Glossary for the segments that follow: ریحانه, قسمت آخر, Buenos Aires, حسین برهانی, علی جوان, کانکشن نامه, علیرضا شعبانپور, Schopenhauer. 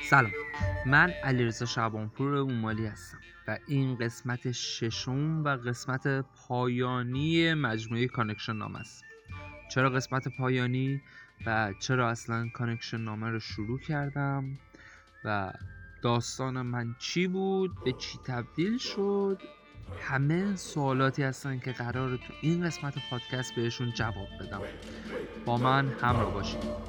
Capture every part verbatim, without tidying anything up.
سلام، من علیرضا شعبانپور اومالی هستم و این قسمت ششم و قسمت پایانی مجموعه کانکشن نامه است. چرا قسمت پایانی و چرا اصلا کانکشن نامه رو شروع کردم و داستان من چی بود، به چی تبدیل شد، همه سوالاتی هستن که قراره تو این قسمت پادکست بهشون جواب بدم. با من همراه باشید.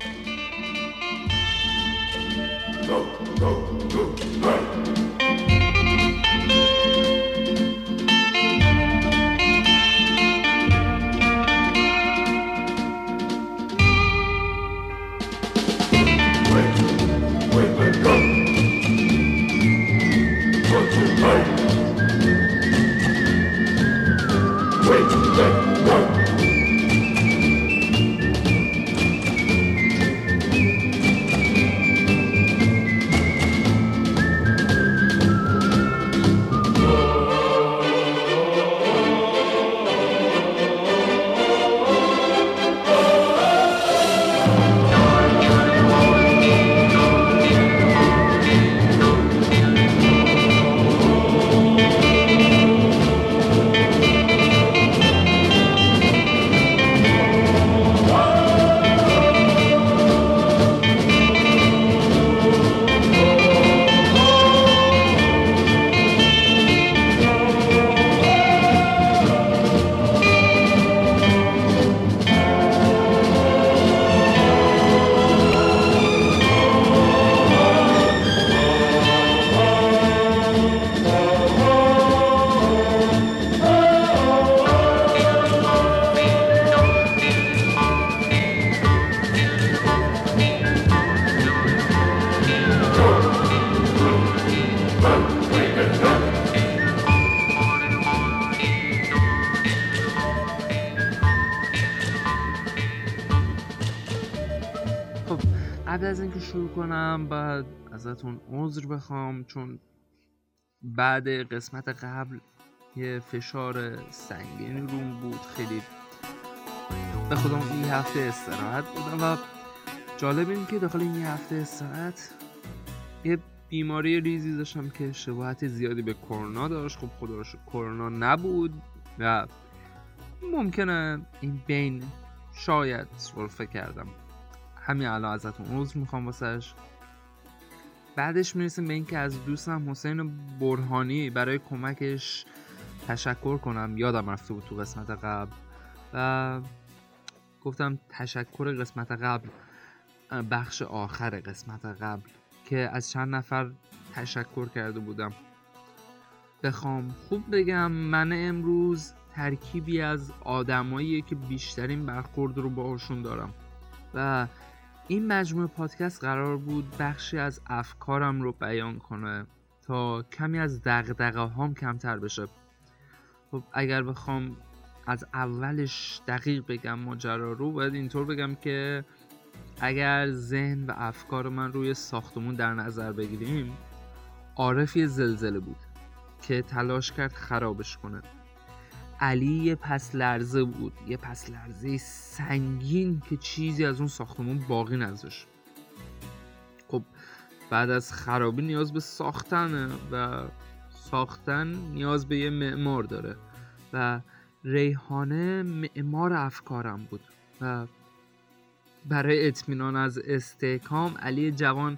قبل از اینکه شروع کنم بعد ازتون عذر بخوام، چون بعد قسمت قبل یه فشار سنگینی روم بود، خیلی به خودم این هفته استراحت بودم و جالب این که داخل این هفته استراحت یه بیماری ریزی داشتم که شباهت زیادی به کرونا داشت. خب خدا رو شکر کرونا نبود و ممکنه این بین شاید سرفه کردم، همین الان ازتون عذر میخوام واسش. بعدش میرسیم به این که از دوستم حسین برهانی برای کمکش تشکر کنم. یادم رفته بود تو قسمت قبل و گفتم تشکر قسمت قبل، بخش آخر قسمت قبل که از چند نفر تشکر کرده بودم. بخوام خوب بگم، من امروز ترکیبی از آدماییه که بیشترین برخورد رو باهاشون دارم و این مجموعه پادکست قرار بود بخشی از افکارم رو بیان کنه تا کمی از دغدغه هام کمتر بشه. خب اگر بخوام از اولش دقیق بگم ماجرا رو، باید اینطور بگم که اگر ذهن و افکار من روی ساختمون در نظر بگیریم، عارف یه زلزله بود که تلاش کرد خرابش کنه، علی یه پس لرزه بود، یه پس لرزه سنگین که چیزی از اون ساختمون باقی نذاشت. خب بعد از خرابی نیاز به ساختنه و ساختن نیاز به یه معمار داره و ریحانه معمار افکارم بود و برای اطمینان از استحکام علی جوان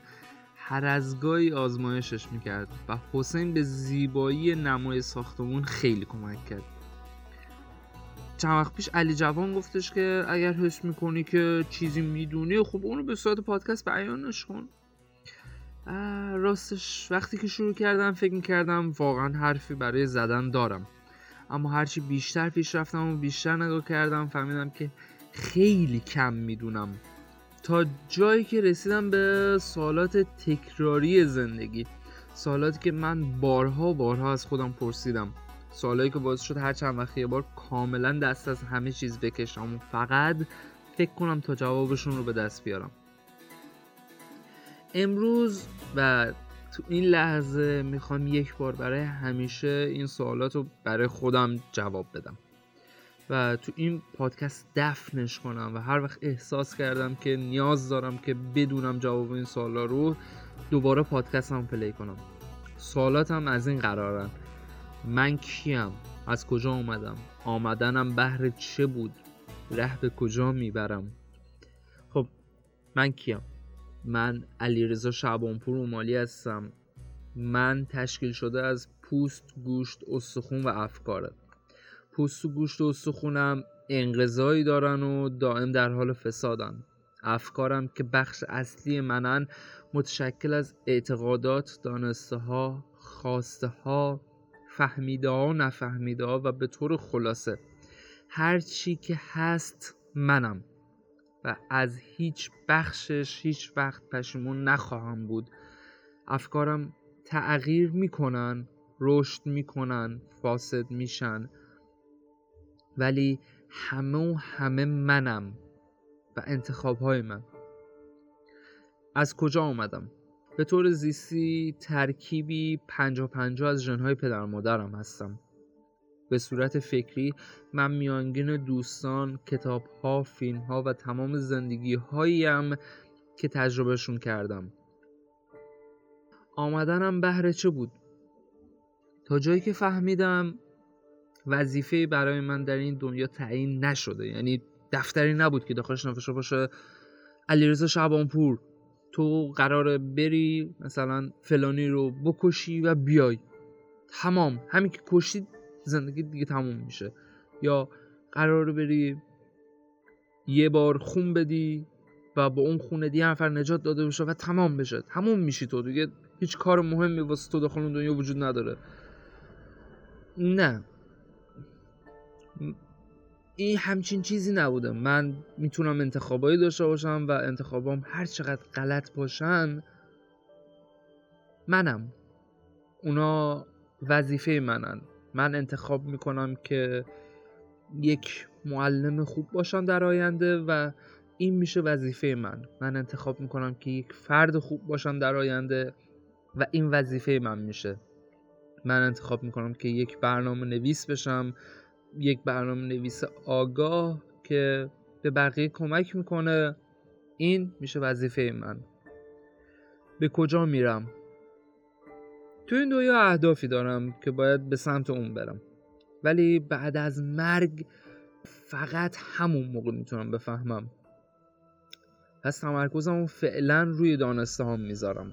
هر از گاهی آزمایشش میکرد و حسین به زیبایی نمای ساختمون خیلی کمک کرد. چند وقت پیش علی جوان گفتش که اگر حس میکنی که چیزی میدونی، خب اونو به صورت پادکست بیانش کن. راستش وقتی که شروع کردم فکر میکردم واقعا حرفی برای زدن دارم، اما هرچی بیشتر پیش رفتم و بیشتر نگاه کردم فهمیدم که خیلی کم میدونم، تا جایی که رسیدم به سوالات تکراری زندگی، سوالاتی که من بارها بارها از خودم پرسیدم، سوالایی که باعث شد هر چند وقت یه بار کاملا دست از همه چیز بکشم و فقط فکر کنم تا جوابشون رو به دست بیارم. امروز و تو این لحظه میخوام یک بار برای همیشه این سوالات رو برای خودم جواب بدم و تو این پادکست دفنش کنم و هر وقت احساس کردم که نیاز دارم که بدونم جواب این سوالا رو، دوباره پادکست هم پلی کنم. سوالاتم از این قرارن: من کیم؟ از کجا اومدم؟ آمدنم بهر چه بود؟ ره به کجا میبرم؟ خب من کیم؟ من علیرضا شعبانپور اومالی هستم. من تشکیل شده از پوست، گوشت، استخون و افکاره. پوست و گوشت و استخونم انقضایی دارن و دائم در حال فسادن. افکارم که بخش اصلی منن متشکل از اعتقادات، دانسته ها، خواسته ها، فهمیده ها و نفهمیده ها و به طور خلاصه هر چی که هست منم و از هیچ بخشش هیچ وقت پشیمون نخواهم بود. افکارم تغییر میکنن، رشد میکنن، فاسد میشن، ولی همه و همه منم و انتخاب‌های من. از کجا اومدم؟ به طور زیستی ترکیبی پنجاه پنجاه از ژن‌های پدر مادرم هستم. به صورت فکری من میانگین دوستان، کتاب‌ها، فیلم‌ها و تمام زندگی‌هایم که تجربهشون کردم. آمدنم بهر چه بود؟ تا جایی که فهمیدم وظیفه برای من در این دنیا تعیین نشده، یعنی دفتری نبود که داخلش نوشته باشه علیرضا شعبانپور تو قراره بری مثلا فلانی رو بکشی و بیای، تمام، همین که کشید زندگی دیگه تموم میشه، یا قراره بری یه بار خون بدی و با اون خون دیگه نفر نجات داده بشه و تمام بشه، تموم میشی تو دیگه، هیچ کار مهمی واسه تو داخل اون دنیا وجود نداره. نه، این همچین چیزی نبوده. من میتونم انتخابایی داشته باشم و انتخابام هر چقدر غلط باشن منم، اونا وظیفه منن. من انتخاب میکنم که یک معلم خوب باشم در آینده و این میشه وظیفه من. من انتخاب میکنم که یک فرد خوب باشم در آینده و این وظیفه من میشه. من انتخاب میکنم که یک برنامه نویس بشم، یک برنامه نویس آگاه که به بقیه کمک میکنه، این میشه وظیفه من. به کجا میرم؟ تو این دنیا اهدافی دارم که باید به سمت اون برم، ولی بعد از مرگ فقط همون موقع میتونم بفهمم. پس تمرکزمو فعلا روی دانسته هم میذارم.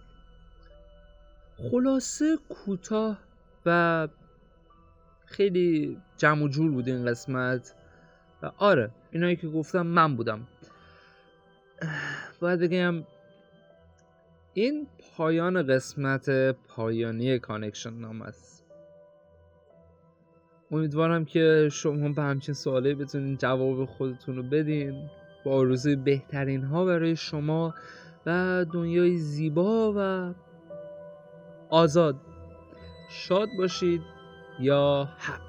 خلاصه کوتاه و خیلی جمع و جور بود این قسمت و آره، اینایی که گفتم من بودم. باید بگم این پایان قسمت پایانی کانکشن نامه است. امیدوارم که شما به همچین سوالی بتونین جواب خودتون رو بدین. با آرزوی بهترین ها برای شما و دنیای زیبا و آزاد. شاد باشید یا